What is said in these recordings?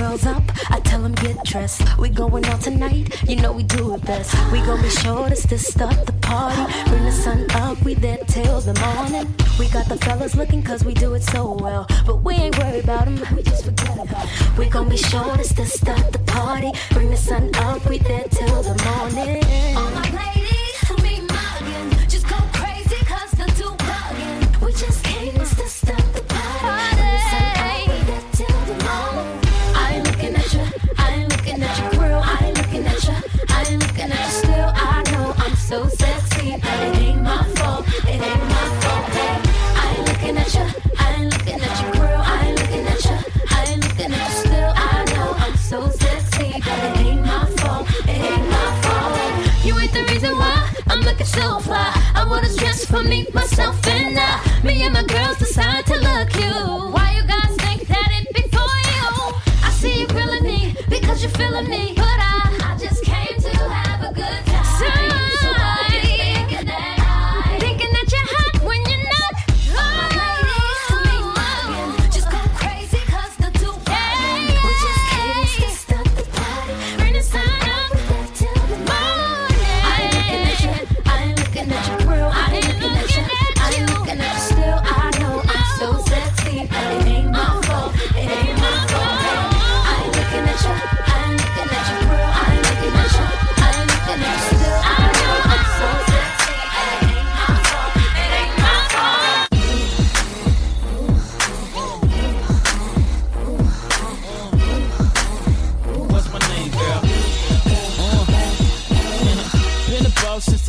girls up, I tell them get dressed. We going out tonight, you know we do it best. We gon' be sure to start the party. Bring the sun up, we there till the morning. We got the fellas looking cause we do it so well. But we ain't worried about them, we just forget about them. We gon' be sure to start the party. Bring the sun up, we there till the morning. All my ladies who be muggin', just go crazy cause the two buggin'. We just came to start the party. Bring the sun up, we there till the morning. I ain't looking at ya, I ain't looking at your grill. I ain't looking at ya, I ain't looking at you still. I know I'm so sexy, it ain't my fault, it ain't my fault, hey. I ain't looking at ya, I ain't looking at your grill. I ain't looking at ya, I ain't looking at you still. I know I'm so sexy, it ain't my fault, it ain't my fault. You ain't the reason why I'm looking so fly. I wanna stress for me, myself, and I. Me and my girls decide to look you. Why you guys think that it be for you? I see you grilling me because you're feeling me, but I just came to have a good time. So I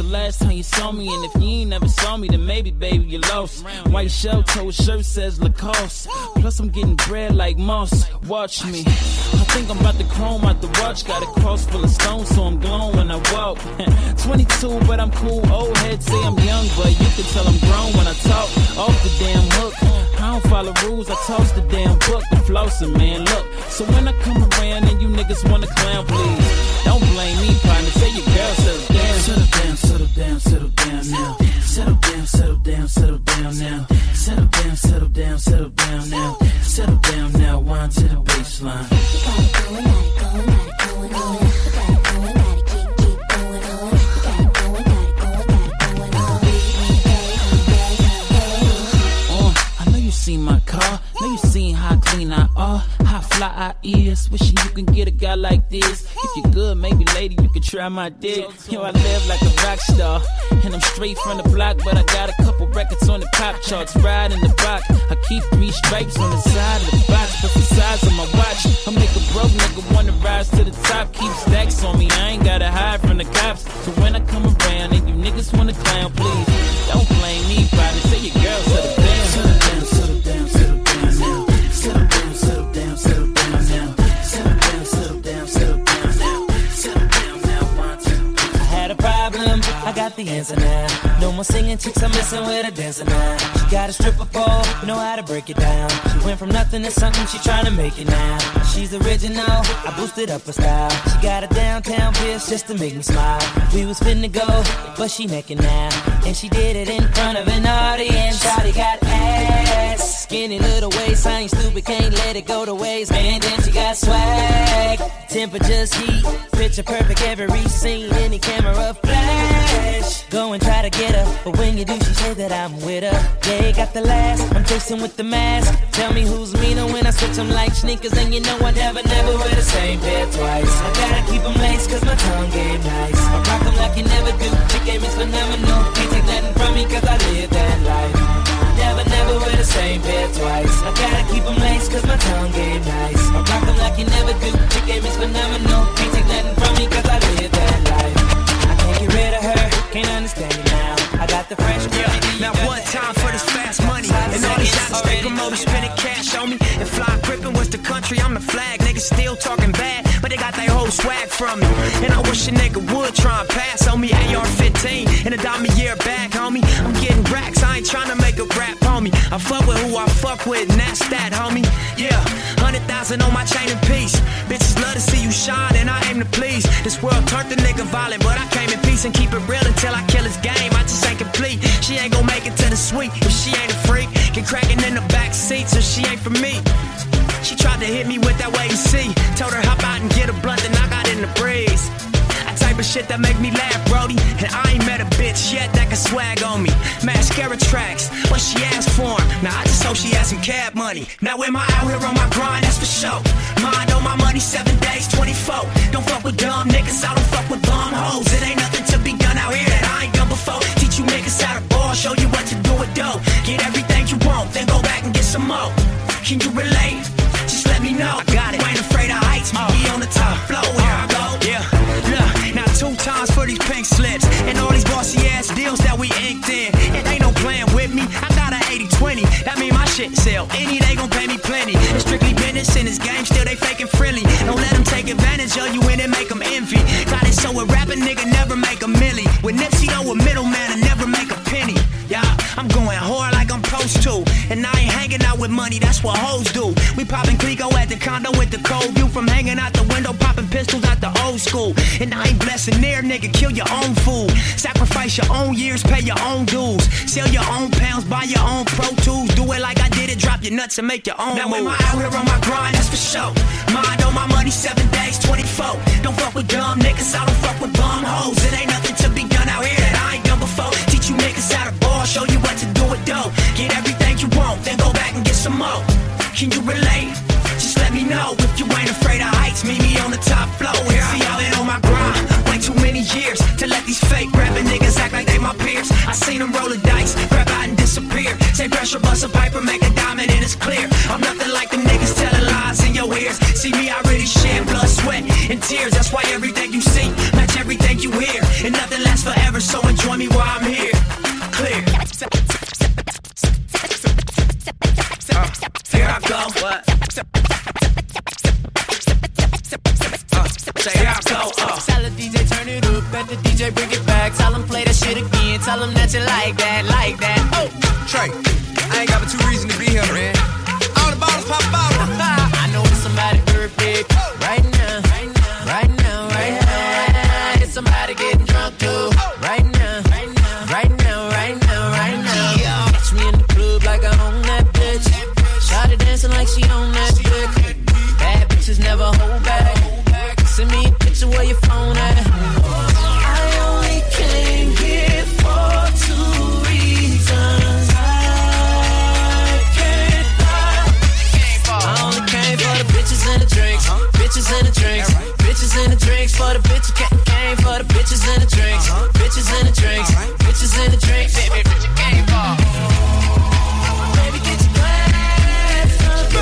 last time you saw me, and if you ain't never saw me, then maybe, baby, you lost. White shell-toed shirt says Lacoste, plus I'm getting bread like moss. Watch me, I think I'm about to chrome out the watch. Got a cross full of stones, so I'm glowing when I walk. 22, but I'm cool. Old heads say I'm young, but you can tell I'm grown when I talk. Off the damn hook, I don't follow rules, I toss the damn book. I'm flossing, man, look. So when I come around and you niggas wanna clown, please don't blame me, partner. Say your girl says damn. Settle down, now. Settle down now. Settle down now. Settle down now, wind to the waistline. You got it going on. Seen my car, now you seen how clean I are, how fly I is. Wishing you can get a guy like this. If you're good, maybe lady, you can try my dick. Yo, I live like a rock star, and I'm straight from the block, but I got a couple records on the pop charts. Ride in the block, I keep 3 stripes on the side of the box, but the size of my watch, I make a broke nigga wanna rise to the top. Keep stacks on me, I ain't gotta hide from the cops. So when I come around and you niggas wanna clown, please don't blame me, buddy. Say your girl to the damn. I got the answer now. No more singing chicks, I'm messing with a dancer now. She got a stripper pole, know how to break it down. She went from nothing to something, she tryna make it now. She's original, I boosted up her style. She got a downtown pierce just to make me smile. We was finna go, but she naked now. And she did it in front of an audience. Shawty got ass, skinny little waist. I ain't stupid, can't let it go to waste. And then she got swag, temper just heat. Picture perfect every scene, any camera flash. Go and try to get her, but when you do, she say that I'm with her. They got the last, I'm chasing with the mask. Tell me who's meaner when I switch them like sneakers. And you know I never wear the same pair twice. I gotta keep them laced cause my tongue game nice. I rock them like you never do, your game is phenomenal. Can't take nothing from me cause I live that life. Never wear the same pair twice. I gotta keep them laced cause my tongue game nice. I rock them like you never do, your game is phenomenal. Can't take nothing from me cause I live that life. Get rid of her, can't understand it now. I got the fresh girl. Now one time for this fast money. And all these shots they promote, spending cash on me. And fly gripping was the country, I'm the flag. Niggas still talking bad, but they got their whole swag from me. And I wish a nigga would try and pass on me. AR-15 and a dime a year back, homie. I'm getting racks, I ain't trying to make a rap, homie. I fuck with who I fuck with, and that's that, homie. Yeah, 100,000 on my chain and piece. Bitches love to see you shine, and I aim to please. This world turned the nigga violent, but I came in peace and keep it real until I kill his game. I just ain't complete. She ain't gon' make it to the suite if she ain't a freak. Get cracking in the back seats if she ain't for me. She tried to hit me with that wait and see. shit that make me laugh, Brody. And I ain't met a bitch yet that can swag on me. Mascara tracks, when she asked for him. Now I just hope she has some cab money. Now am I out here on my grind? That's for sure. Mind on my money, 7 days, 24. Don't fuck with dumb niggas, I don't fuck with bum hoes. It ain't nothing to be done out here that I ain't done before. Teach you niggas how to ball, show you what to do with dope. Get everything you want, then go back and get some more. Can you relate? Just let me know. I got it. I ain't afraid of heights, man. We on the top floor. Here I go. Yeah. Look, now 2 times for these pink slips and all these bossy ass deals that we inked in. It ain't no playing with me. I got an 80-20. That mean my shit sell. Any they gon' pay me plenty. It's strictly business in this game. Still they faking friendly. Don't let them take advantage of you and then make them envy. Got it so a rapper nigga never make a milli. With Nipsey though a middleman and never make a penny. Yeah, I'm going hard like I'm supposed to. And I ain't hanging out with money, that's what hoes do. We popping Clego at the condo with the cold view. From hanging out the window, popping pistols out the old school. And I ain't blessing there, nigga, kill your own food. Sacrifice your own years, pay your own dues. Sell your own pounds, buy your own Pro Tools. Do it like I did it, drop your nuts and make your own. Now when I out here on my grind, that's for sure. Mind on my money, 7 days, 24. Don't fuck with dumb niggas, I don't fuck with bum hoes. It ain't nothing to be done out here that I ain't done before. Teach you niggas how to ball, show you what to do with dope. Get everything you want, then go back and get some more. Can you relate? Just let me know. If you ain't afraid of heights, meet me on the top floor. Here I am, been on my grind, way too many years to let these fake rapping niggas act like they my peers. I seen them roll the dice, grab out and disappear. Say pressure, bust a piper, make a diamond and it's clear. I'm nothing like them niggas telling lies in your ears. See me, I really shed blood, sweat, and tears. That's why everything you see, match everything you hear. And nothing lasts forever, so enjoy me while I'm here. Clear. Here I go. What? Here I go. Tell the DJ turn it up, let the DJ bring it back. Tell him play that shit again. Tell him that you like that, like that. Oh, Trey, I ain't got but 2 reasons to be here, man. All the bottles pop out. I know it's somebody perfect right now, right now, right now, right now. It's somebody getting drunk too right now, right now, right now, right now, right now. Yeah. Catch me in the club like I own that bitch. Started dancing like she own that bitch. Bad bitches never hold back. Send me a picture where your phone at. I only came here for 2 reasons. I only came for the bitches and the drinks. Bitches and the drinks. Bitches and the drinks. For the bitches came for the bitches and the drinks. Bitches and the drinks. Bitches and the drinks. Baby, bitch you came for. Baby, get your glass up.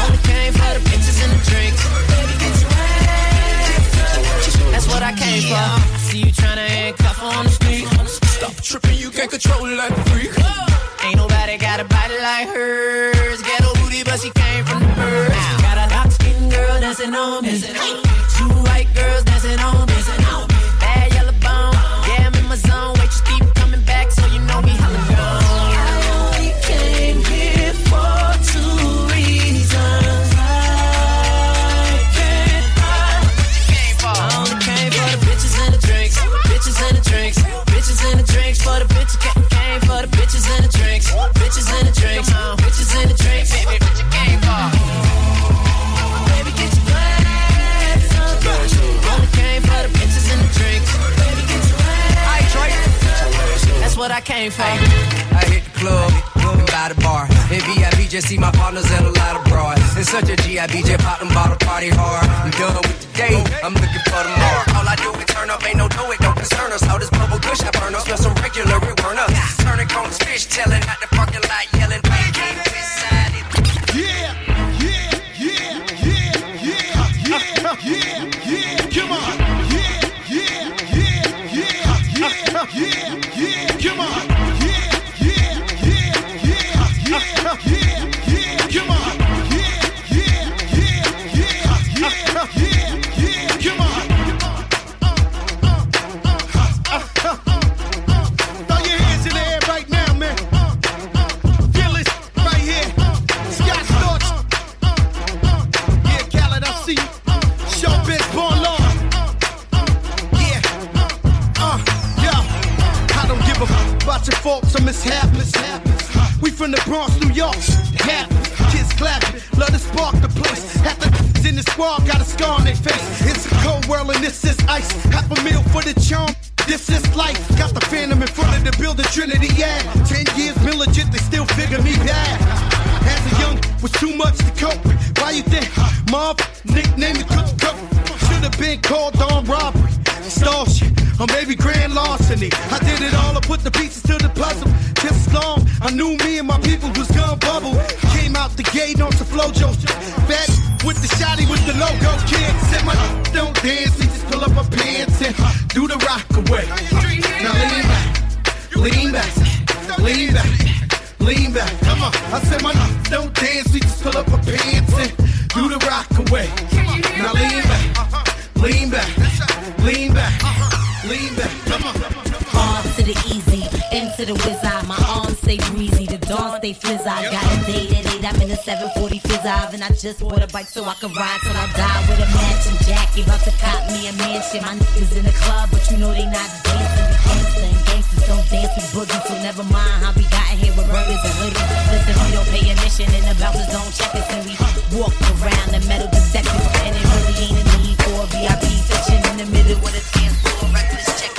Only came for the bitches and the drinks. Baby, get your glass. That's what I came for. I see you tryna handcuff on the street. Stop tripping, you can't control it like a freak. Ain't nobody got a body like hers. Ghetto booty, but she came from the birds. Got a dark skin girl dancing on me. 2 white girls dancing on me. Bad yellow bone, yeah, I'm in my zone. Wait, you keep coming back, so you know me hella gone. I only came here for 2 reasons. Bitches in the drinks for the bitch came for the bitches in the drinks. Bitches in the drinks, bitches in the drinks. Baby, bitch you came for. Baby, get your glass up. Only came for the bitches in the drinks. Baby, get your glass up. That's what I came for. I hit the club. By the bar. In VIP, just see my partners and a lot of broad. It's such a GIB, just pop them bottle party hard. I'm done with the day, I'm looking for tomorrow. All I do is turn up, ain't no do it, don't concern us. All this bubble gush I burn up, smell some regular, it burn up. Turning cones, fish telling out the parking lot, yelling, I can't decide it. Yeah, yeah, yeah, yeah, yeah, yeah, yeah, yeah, come on. Yeah, yeah, yeah, yeah, yeah, yeah, yeah, come on. Your faults or mishaps. We from the Bronx, New York. Kids clapping. Love to spark the place. Half the in the squad got a scar on their face. It's a cold world and this is ice. Half a meal for the chum. This is life. Got the phantom in front of the building, Trinity, yeah. 10 years been legit, they still figure me bad. As a young, was too much to cope with. Why you think, mob, nickname the cook, should've been called on robbery, extortion, or maybe grand larceny. I did it all, I put the pieces to the puzzle. This long, I knew me and my people was gonna bubble. Came out the gate on some flojo, back with the shotty with the logo. Kids said my don't dance, they just pull up my pants and do the rock away. Now lean back, lean back, lean back. Lean back, come on. I said my don't dance, we just pull up our pants and do the rock away. Now lean back, lean back, lean back, lean back, come on. Hard to the easy, into the wizard. My arms stay breezy, the dawn stay flizzy. Got a date at 8, I'm in the 740 fizz. And I just bought a bike so I can ride till I die with a matching jacket. About to cop me a mansion. My niggas in the club, but you know they not dancing. Gangsters don't dance with boogies, so never mind how we got here with burgers and hoodies. Listen, we don't pay admission and the bouncers don't check us, and we walk around the metal detectors, and it really ain't a need for a VIP section in the middle with a dance floor reckless check.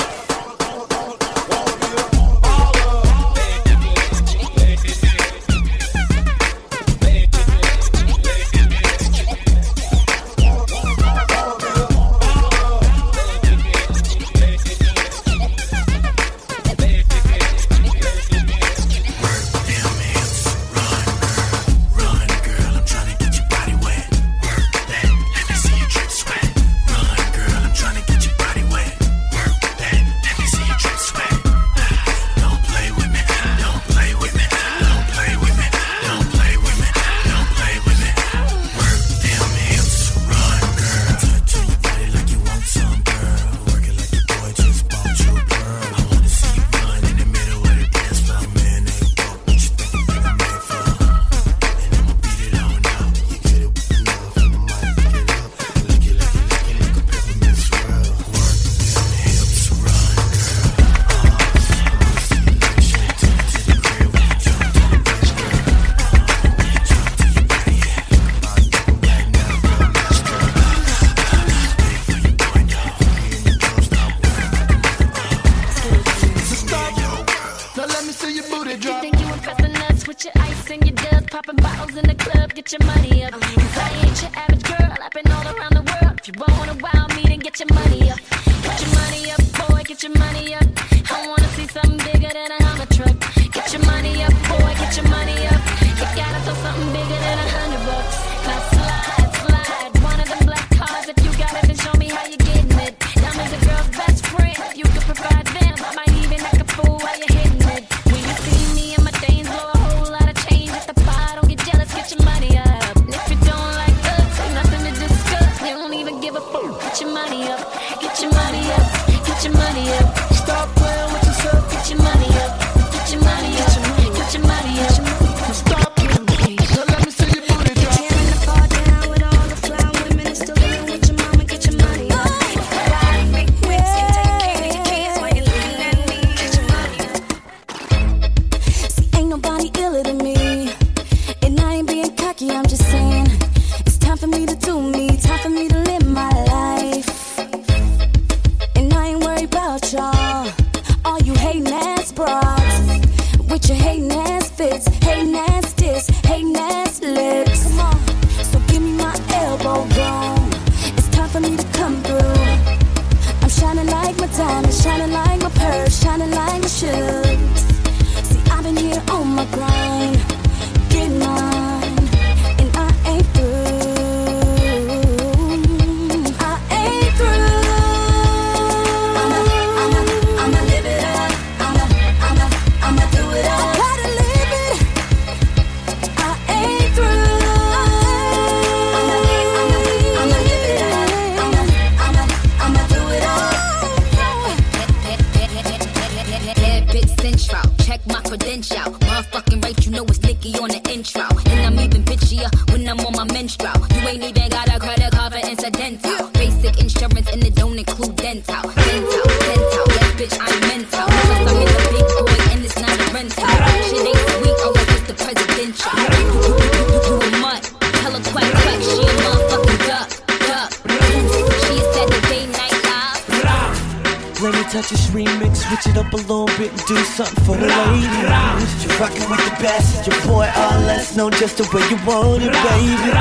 Let me touch this remix, switch it up a little bit and do something for the ladies. You're rockin' with the best, your boy R.L.S. know just the way you want it, baby.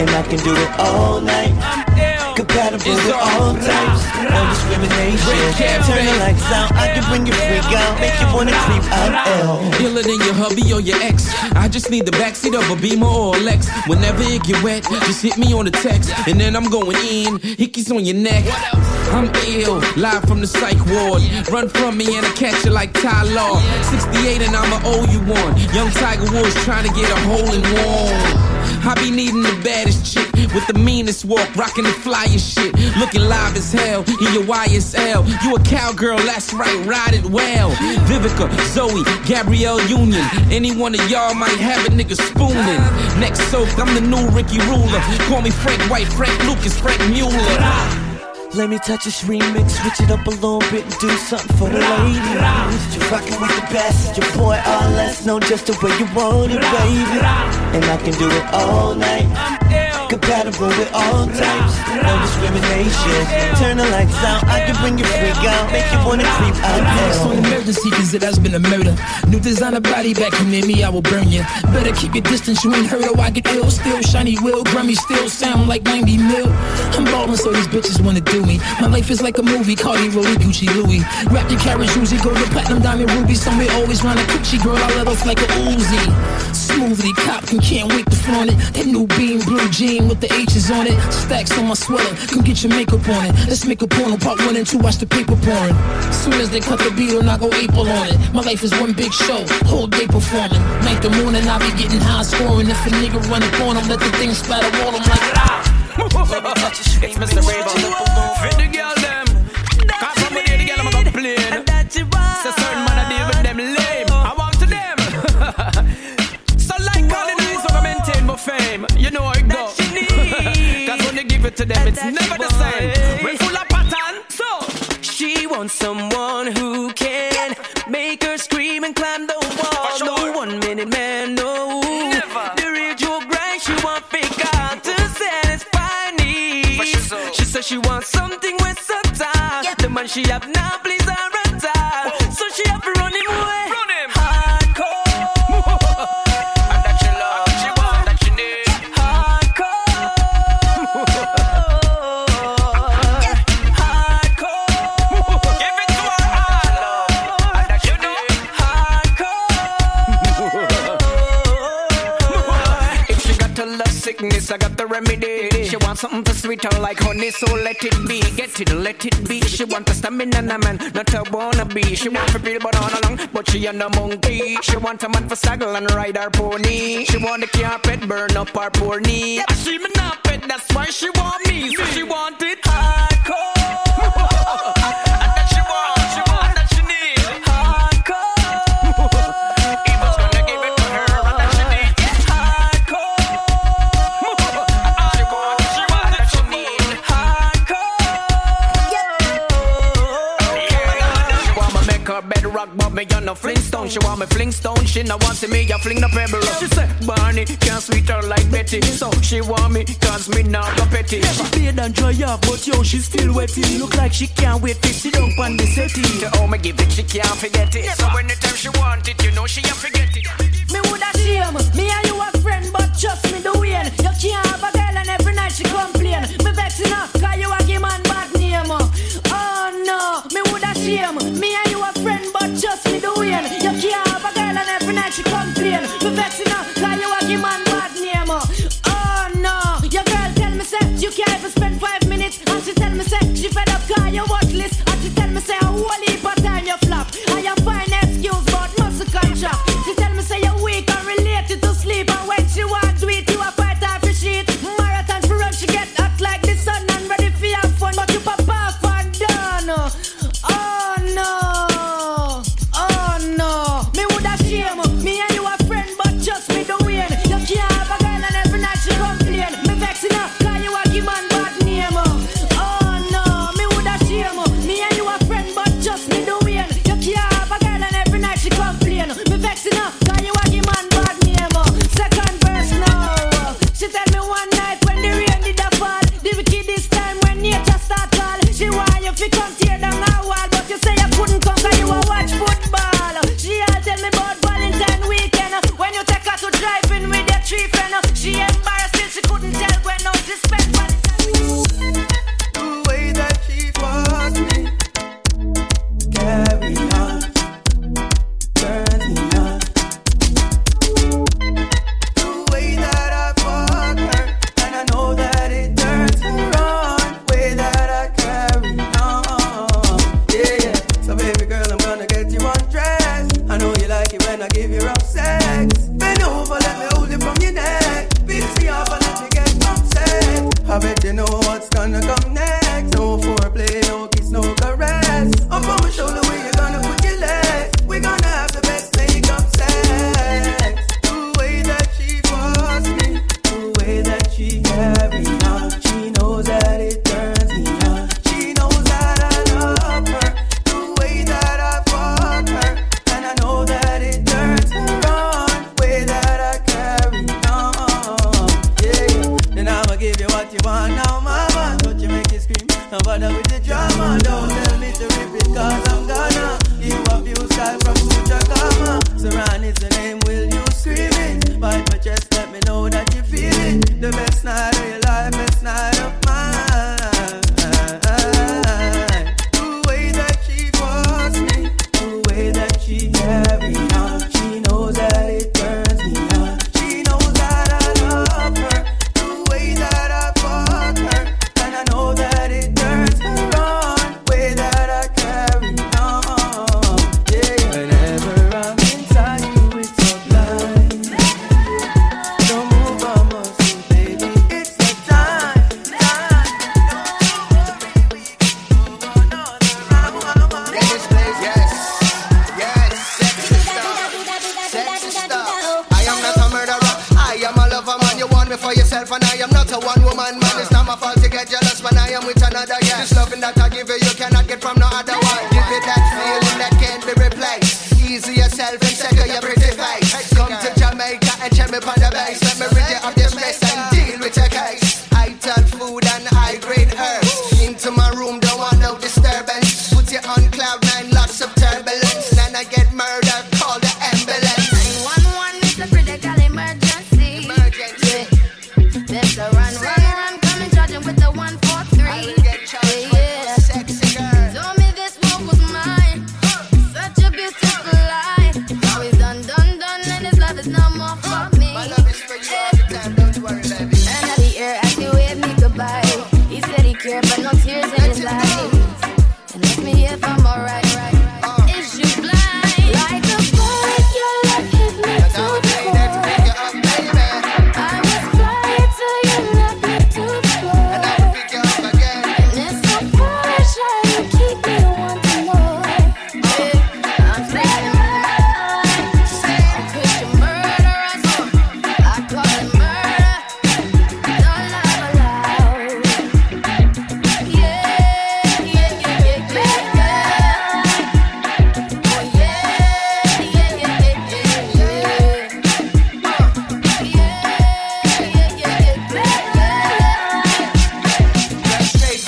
And I can do it all night, compatible with all types of discrimination. Turn the lights out, I can bring you freak out, make you wanna creep out, Dealer than your hubby or your ex. I just need the backseat of a Beamer or a Lex. Whenever it get wet, just hit me on the text, and then I'm going in, hickeys on your neck. I'm ill, live from the psych ward. Run from me and I catch you like Ty Law. 68 and I'ma owe you one. Young Tiger Woods trying to get a hole in one. I be needing the baddest chick with the meanest walk, rocking the flyest shit, looking live as hell in your YSL. You a cowgirl, that's right, ride it well. Vivica, Zoe, Gabrielle Union, any one of y'all might have a nigga spooning. Next soaked, I'm the new Ricky Ruler. Call me Frank White, Frank Lucas, Frank Mueller. Let me touch this remix, switch it up a little bit and do something for the ladies. You're rockin' with the best, your boy R.L.S. know just the way you want it, baby. And I can do it all night, compatible with all types, no discrimination. Turn the lights out, I can bring you freak out, make you wanna creep out. It's on emergency, cause it has been a murder. New designer body back, come near me, I will burn you. Better keep your distance, you ain't heard how I get ill. Still shiny will, grummy still sound like 90 mil. I'm ballin' so these bitches wanna do me. My life is like a movie, Cardi, Rollie, Gucci, Louis. Wrap your carriage, Uzi, gold to platinum, diamond, ruby. Somewhere always round a coochie, girl, I let off like a Uzi. Smoothly copped and can't wait to flaunt it. That new beam, blue jean with the H's on it. Stacks on my sweater, come get your makeup on it. Let's make a porno, part 1 and 2, watch the paper pouring. Soon as they cut the beat on, I go April on it. My life is one big show, whole day performing. Night to morning, I be getting high scoring. If a nigga run up on him, let the thing splatter on him like ah! It's Mr. Rainbow. Fit the girl them. Cause some of the girl I'm gonna complain. So certain man I deal with them lame. I walk to them. So like calling eyes, so I maintain my fame. You know how it goes. Cause when you give it to them, it's never the same. We're full of pattern, so she wants someone who can make her scream and climb the wall. No 1 minute man, no. The real Joe Bright, she won't fake out to satisfy. She says she wants something with satire. Yeah. The man she have now, please her retire. Whoa. So she have to run him away. Run him. Hardcore. And that she love, she want, that she need. Hardcore. Yeah. Hardcore. Give it to her all. And that she need. Hardcore. If she got a love sickness, I got the remedy. She wants something for sweeter like honey, so let it be. Get it, let it be. She want a stamina man, not a wannabe. She want to feel but on along, but she ain't a monkey. She want a man for snuggle and ride her pony. She want the carpet, burn up her poor knee. Yep. She me not pet, that's why she want me. So she want it hardcore. And that she want, she want, that she need. Hardcore. He was gonna give it to her, and that she need. Hardcore. Bedrock, but me on no Flintstone. She want me Flintstone, she no want to me, I fling the pebble up. She say, Barney, can't sweet her like Betty. So she want me, cause me now go petty. Yeah, she paid and dry off, but yo, she still wetting. Look like she can't wait to sit down on the setting. To all me give it, she can't forget it. So when the time she want it, you know she ain't forget it. Me woulda shame, me and you a friend, but trust me the way. You can't have a girl and every night she complain. Me vex enough, cause you a give man bad name. Oh no, me woulda shame, me and you a friend. But just me the win. You can't have a girl and every night she complain. Me vexing her, cause you a give man bad name. Oh no, your girl tell me say you can't even spend 5 minutes. And she tell me say she fed up cause you worthless. And she tell me say a whole heap of time you flop. And you find excuse but muscle contract. She tell me say you're weak and related to sleep. And when she wants to eat, you a fight off your sheet. Marathon for run, she get hot like the sun. And ready for your fun, but you pop off and done. Oh no. Me woulda shame, me and you a friend, but just me the way. You can't have a girl and every night You know what's gonna come next. No foreplay, no kiss, no caress. Up on my shoulder where you gonna put your leg. We're gonna have the best make-up sex. The way that she trusts me, the way that she carries on. She knows that it turns me on. She knows that I love her, the way that I fuck her. And I know that it turns her on, the way that I carry on. Yeah, then I'ma give you what you want now, mama. Don't you make it scream, don't bother with the drama. Don't tell me to rip it cause I'm gonna give a few style from Sutra Karma. Saran is the name, will you scream it? Bite my chest, let me know that you feel it. The best night of your life, best night of mine. The way that she wants me, the way that she carry on. She knows that it turns me on. She knows that I love her, the way that I fuck her. And I know that it turns her on, the way that I carry on. Yeah, whenever I'm inside you, it's so blind. Don't move on, muscle, baby, it's the time. Don't worry, we can go another round. In this place, yes, sexy stuff, sexy stuff. I am not a murderer, I am a lover man. You want me for yourself and I am not a one woman man. It's not my fault to get jealous when I am with another girl. This loving that I give you, you cannot get from no other one. Give it that feeling that can't be replaced. Easy yourself and secure your pretty face. Come to Jamaica and check me on the bass. Let me rid you of your stress and deal with your case. I tell food and high grade herbs. Into my room, don't want no disturbance. Put you on cloud nine, lots of turbulence. Then I get murdered, call the ambulance. 911 is a critical emergency. Emergency. There's a run, run, run, coming charging with the 143. Get charged for a sexy girl. Told me this one was mine. Such a beautiful lie. Now he's done, done, done, and his love is no more for me. My love is for you all the time, don't worry, baby. And out the air, as he waved me goodbye, he said he cared, but no tears in his eyes. And asked me if I'm alright. Is you blind? Like a boy, your love hit me to the core. I was flying till you knocked me to the floor. And it's so foolish how you keep me wanting more. Yeah, I'm saying mine. Could you murder us? I call it murder. Don't love allowed. Yeah. Oh yeah. Straight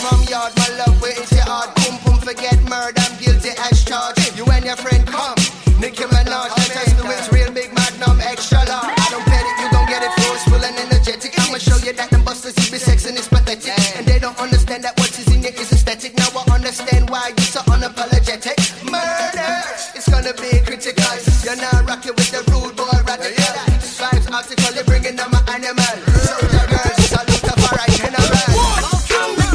from yard, my love, where is your heart? Boom, boom, forget murder, I'm guilty as charged. You and your friend come, Nicki Minaj. I test the wits, real big magnum, extra large. I don't pet it, you don't get it, forceful and energetic. I'ma show you that them busters, you be sexing is pathetic. And they don't understand that what is in you is aesthetic. Now I understand why you're so unapologetic. Murder, it's gonna be critical. You're not rocking with the rude boy radical. This vibes article, you're bringing down my animal. Soldier girls, salute the far right general. I was spending, you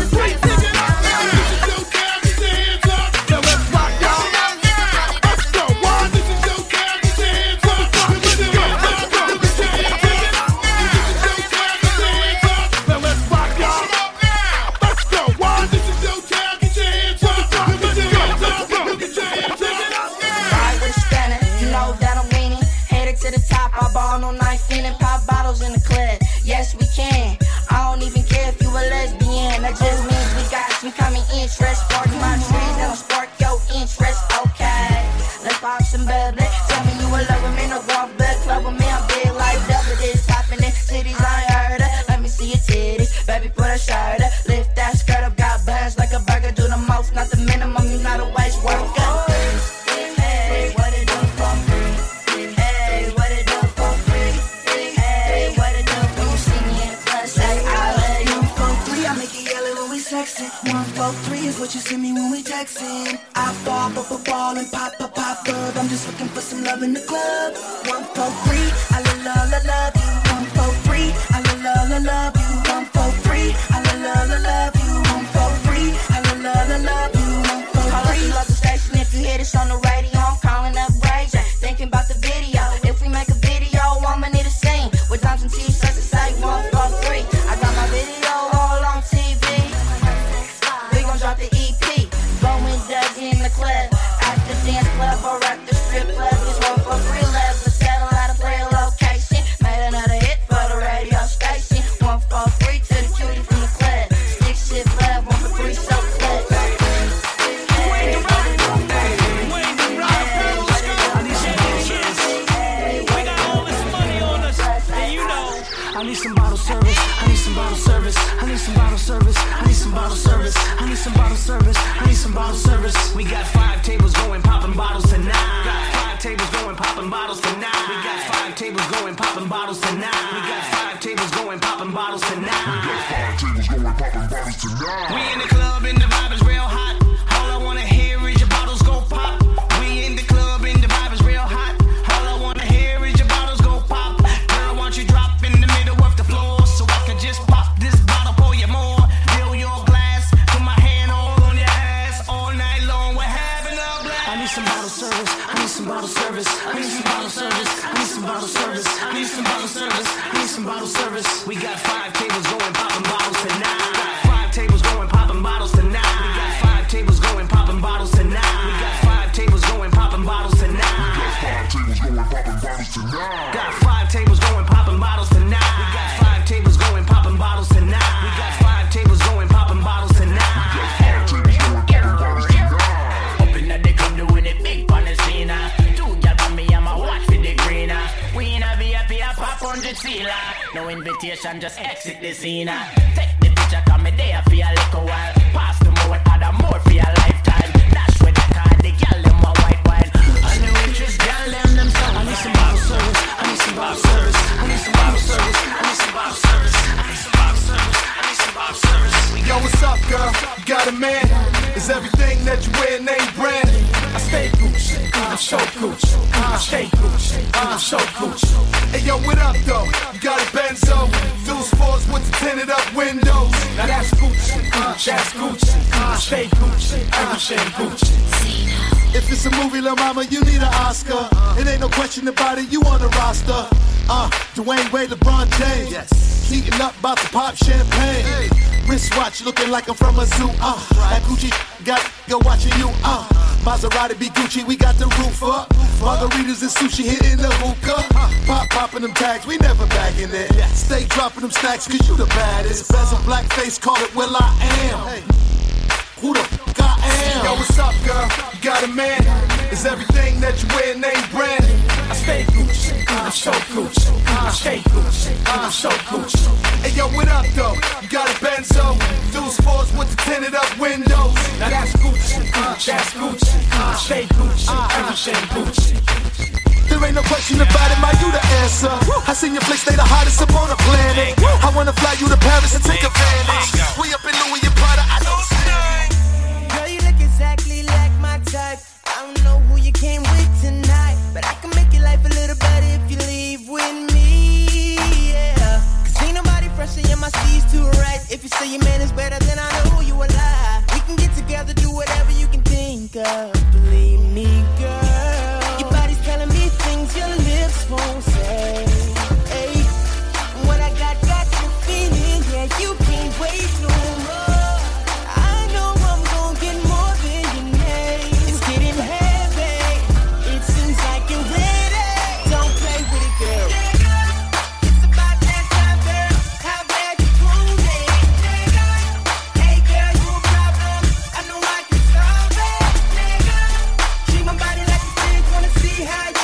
know that I'm winning. Headed to the top, I ball no knife in and pop bottles in the club. Yes, we can. I don't even care if you a lesbian. That just means we got some common interest. Spark my trees, that'll spark your interest. Okay, let's pop some bubbly. Tell me you a lover, man, a raw blood club with me. I'm big like double this, popping in cities I ain't heard of. Let me see your titties, baby, put a shirt up, lift that skirt up, got buns like a burger. Do the most, not the minimum. You not a waste worker. Hey, what it do for free? Hey, what it do for free? Hey, what it do when you see me in the club? Say I love you. 1, 4, 3, I make it yellow when we sexy. 1, 4, 3 is what you see me when we texting. I fall, pop a ball and pop up. I'm just looking for some love in the club. 1, 4, 3, I love you. 1, 4, 3, I love you. 1, 4, 3, I love you. 1, 4, 3, I love you. 1, 4, 3, love the station. If you hear this on the radio, I'm calling up Ray J, thinking about the video. If we make a video, I'ma need a scene with Johnson T-shirts that say 1, 4, 3. I got my video all on TV. I need some bottle service. I need some bottle service. I need some bottle service. I need some bottle service. I need some bottle service. I need some bottle service. We got 5 tables going, popping bottles tonight. Got 5 tables going, popping bottles tonight. We got 5 tables going, popping bottles tonight. We got 5 tables going, popping bottles tonight. We got 5 tables going, popping bottles tonight. We in the club and the vibe is real hot. All I wanna hear is your bottles go pop. We in the club and the vibe is real hot. All I wanna hear is your bottles go pop. Girl, won't you drop in the middle of the floor so I can just pop this bottle for you more. Fill your glass, put my hand all on your ass all night long. We're having a blast. I need some bottle service. I need some bottle service. I need some bottle service. I need some bottle service. I need some bottle service. I need some bottle service. We got 5 tables going, popping bottles tonight. We got 5 tables going, popping bottles tonight. We got 5 tables going, popping bottles tonight. We got 5 tables going, popping bottles tonight. We got 5 tables going, popping bottles tonight. Got 5 tables going, popping bottles tonight. We got 5 tables going, popping bottles tonight. We got 5 tables going, popping bottles tonight. We got 5 tables going, popping bottles tonight. Up in the club doing it big on the scene. Two gal for me, I'ma watch for the greener. We in a VIP, I pop on the sealer. No invitation, just exit the scene. Take the picture, come in there for a little while. Pass the more, add a more. Yo, what's up, girl? You got a man? Is everything that you wear name brand? I stay Gucci, I show Gucci, I stay Gucci, I show Gucci. Hey, yo, what up, though? You got a Benzo? Those fours with the tinted up windows. Now that's Gucci, that's Gucci, I stay Gucci, I stay Gucci. If it's a movie, La Mama, you need an Oscar. It ain't no question about it, you on the roster. Dwayne Wade, LeBron James. Yes. Heating up, about to pop champagne. Hey. Wristwatch looking like I'm from a zoo. That Gucci got go watching you. Maserati be Gucci, we got the roof up. Margaritas and sushi hitting the hookah. Popping them tags, we never bagging it. Stay dropping them snacks, cause you the baddest. Bezel black face, call it Will I Am. Hey. Who the f*** I am? Yo, what's up, girl? You got a man? Is everything that you wear name brand? I stay Gucci, I show Gucci, I stay Gucci, I show Gucci. Hey, yo, what up, though? You got a Benzo? Those fours with the tinted up windows. Now that's Gucci, I stay Gucci, I stay Gucci. There ain't no question about it, my you the answer. I seen your flicks, they the hottest up on the planet. I wanna fly you to Paris and take advantage. We up in Louis and Prada, I know it's nice. Girl, you look exactly like my type. I don't know who you came with tonight, but I can make your life a little better if you leave with me, yeah. Cause ain't nobody fresher in my seas to right. If you say your man is better, then I know you a lie. We can get together, do whatever you can think of. Believe me, girl. Your lips won't say, hey, what I got you feeling, yeah, you can't wait no more. I know I'm gonna get more than your name. It's getting heavy, it seems like you're ready. Don't play with it, girl. It's about that time, girl. How bad you want it? Nigga, hey, girl, you a problem, I know I can solve it. Nigga, treat my body like a bitch, wanna see how you.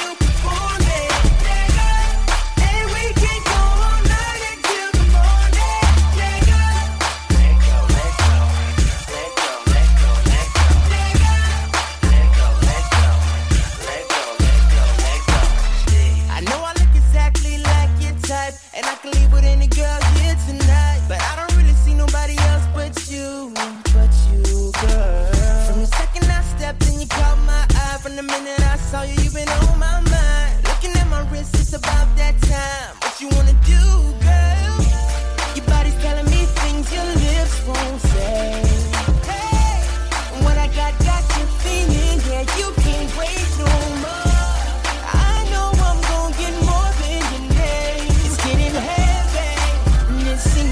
Sing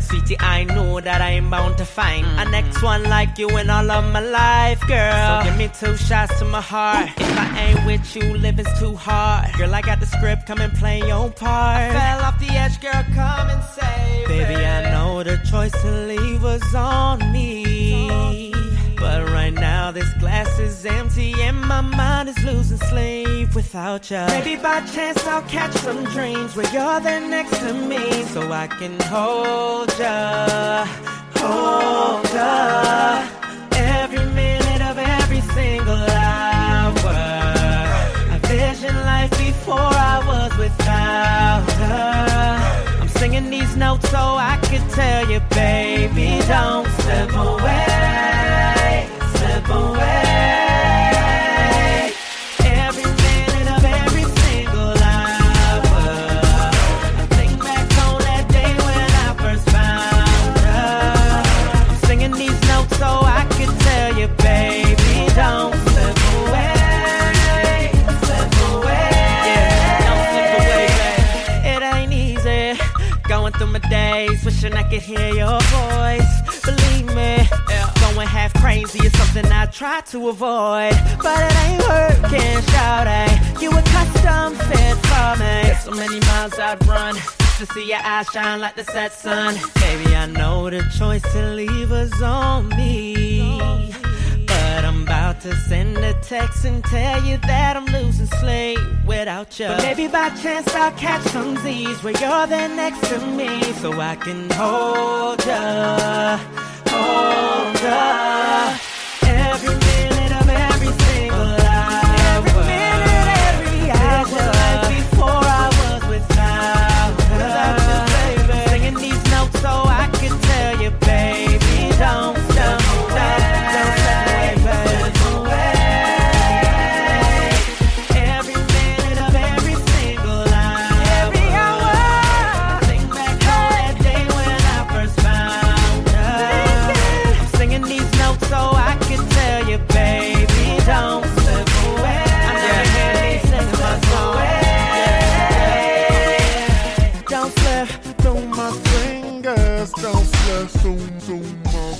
Sweetie, I know that I'm bound to find a next one like you in all of my life, girl. So give me two shots to my heart. If I ain't with you, living's too hard. Girl, I got the script, come and play your own part. I fell off the edge, girl, come and save Baby, it. I know the choice to leave was on me. But right now, this glass is empty and my mind is losing sleep without you. Maybe by chance I'll catch some dreams where you're there next to me. So I can hold you, every minute of every single hour. I vision life before I was without her. I'm singing these notes so I can tell you, baby, don't slip away, slip away. Wishing I could hear your voice. Believe me, going half crazy is something I try to avoid, but it ain't working, shawty. You a custom fit for me. There's so many miles I've run just to see your eyes shine like the set sun. Baby, I know the choice to leave was on me, but I'm about to send a text and tell you that I'm losing sleep without you. But maybe by chance I'll catch some Z's where you're there next to me. So I can hold you, every minute of every single hour. Every minute, every hour. Like before I was without her. Baby. Singing these notes so I can tell you, baby, don't stop. Don't slip through my fingers, don't slip through my